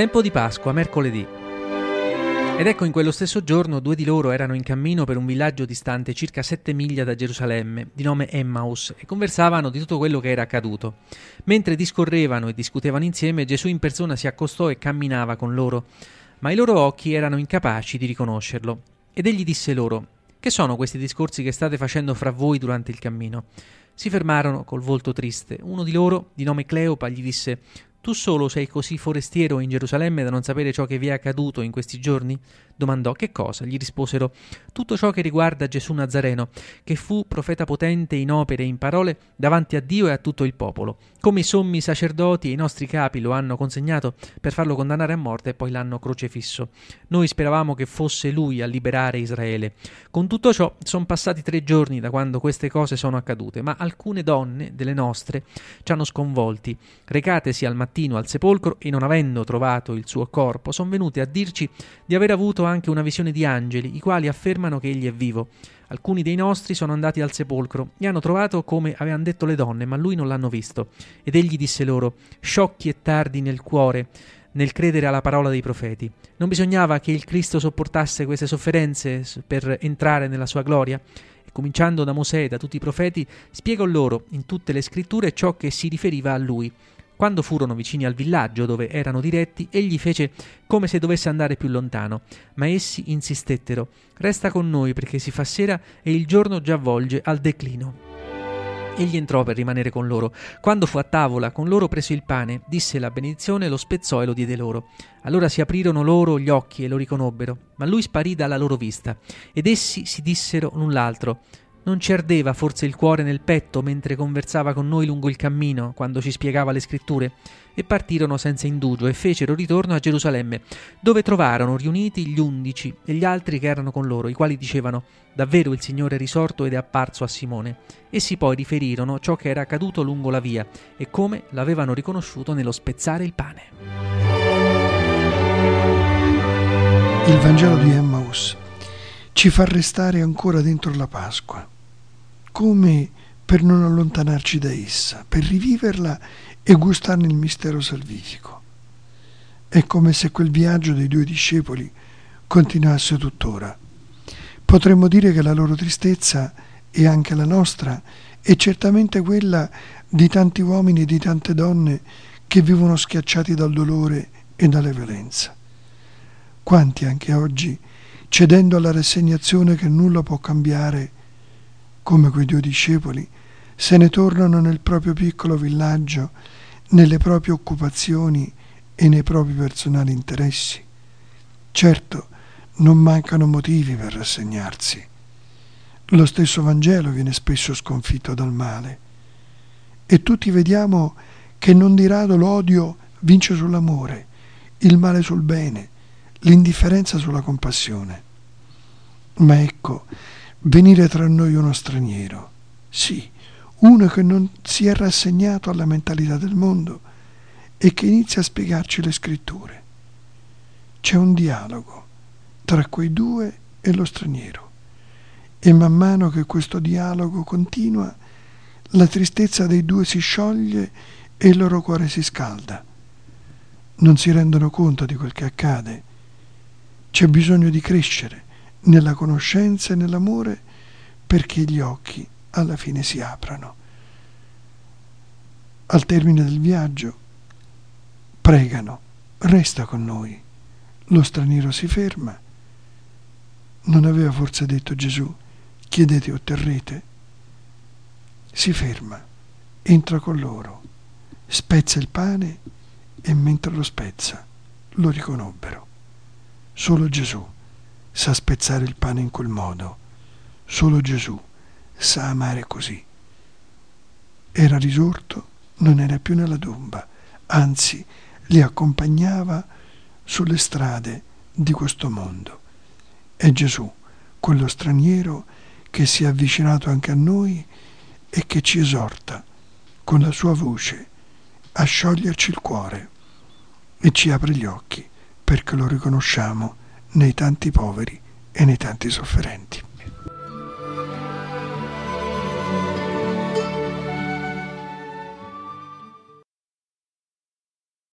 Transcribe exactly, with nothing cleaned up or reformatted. Tempo di Pasqua, mercoledì. Ed ecco, in quello stesso giorno due di loro erano in cammino per un villaggio distante circa sette miglia da Gerusalemme, di nome Emmaus, e conversavano di tutto quello che era accaduto. Mentre discorrevano e discutevano insieme, Gesù in persona si accostò e camminava con loro, ma i loro occhi erano incapaci di riconoscerlo. Ed egli disse loro: «Che sono questi discorsi che state facendo fra voi durante il cammino?» Si fermarono col volto triste. Uno di loro, di nome Cleopa, gli disse: «Tu solo sei così forestiero in Gerusalemme da non sapere ciò che vi è accaduto in questi giorni?» Domandò: «Che cosa?» Gli risposero: «Tutto ciò che riguarda Gesù Nazareno, che fu profeta potente in opere e in parole davanti a Dio e a tutto il popolo, come i sommi sacerdoti e i nostri capi lo hanno consegnato per farlo condannare a morte e poi l'hanno crocifisso. Noi speravamo che fosse lui a liberare Israele. Con tutto ciò sono passati tre giorni da quando queste cose sono accadute, ma alcune donne delle nostre ci hanno sconvolti. Recatesi al mattino al sepolcro e, non avendo trovato il suo corpo, sono venute a dirci di aver avuto anche una visione di angeli, i quali affermano che egli è vivo. Alcuni dei nostri sono andati al sepolcro e hanno trovato come avevano detto le donne, ma lui non l'hanno visto». Ed egli disse loro: «Sciocchi e tardi nel cuore nel credere alla parola dei profeti. Non bisognava che il Cristo sopportasse queste sofferenze per entrare nella sua gloria?» E cominciando da Mosè e da tutti i profeti, spiegò loro in tutte le scritture ciò che si riferiva a lui. Quando furono vicini al villaggio dove erano diretti, egli fece come se dovesse andare più lontano, ma essi insistettero: «Resta con noi, perché si fa sera e il giorno già volge al declino». Egli entrò per rimanere con loro. Quando fu a tavola con loro, prese il pane, disse la benedizione, lo spezzò e lo diede loro. Allora si aprirono loro gli occhi e lo riconobbero, ma lui sparì dalla loro vista. Ed essi si dissero l'un l'altro: «Non ci ardeva forse il cuore nel petto mentre conversava con noi lungo il cammino, quando ci spiegava le scritture?» E partirono senza indugio e fecero ritorno a Gerusalemme, dove trovarono riuniti gli undici e gli altri che erano con loro, i quali dicevano: «Davvero il Signore è risorto ed è apparso a Simone». Essi poi riferirono ciò che era accaduto lungo la via e come l'avevano riconosciuto nello spezzare il pane. Il Vangelo di Emmaus ci fa restare ancora dentro la Pasqua, come per non allontanarci da essa, per riviverla e gustarne il mistero salvifico. È come se quel viaggio dei due discepoli continuasse tuttora. Potremmo dire che la loro tristezza, e anche la nostra, è certamente quella di tanti uomini e di tante donne che vivono schiacciati dal dolore e dalla violenza. Quanti anche oggi, cedendo alla rassegnazione che nulla può cambiare, come quei due discepoli, se ne tornano nel proprio piccolo villaggio, nelle proprie occupazioni e nei propri personali interessi. Certo, non mancano motivi per rassegnarsi. Lo stesso Vangelo viene spesso sconfitto dal male, e tutti vediamo che non di rado l'odio vince sull'amore, il male sul bene, l'indifferenza sulla compassione. Ma ecco venire tra noi uno straniero, sì, uno che non si è rassegnato alla mentalità del mondo e che inizia a spiegarci le scritture. C'è un dialogo tra quei due e lo straniero, e man mano che questo dialogo continua, la tristezza dei due si scioglie e il loro cuore si scalda. Non si rendono conto di quel che accade. C'è bisogno di crescere nella conoscenza e nell'amore, perché gli occhi alla fine si aprano. Al termine del viaggio pregano: «Resta con noi». Lo straniero si ferma. Non aveva forse detto Gesù: «Chiedete e otterrete»? Si ferma, entra con loro, spezza il pane e mentre lo spezza lo riconobbero. Solo Gesù sa spezzare il pane in quel modo. Solo Gesù sa amare così. Era risorto, non era più nella tomba, anzi li accompagnava sulle strade di questo mondo. È Gesù, quello straniero, che si è avvicinato anche a noi e che ci esorta con la sua voce a scioglierci il cuore, e ci apre gli occhi, perché lo riconosciamo nei tanti poveri e nei tanti sofferenti.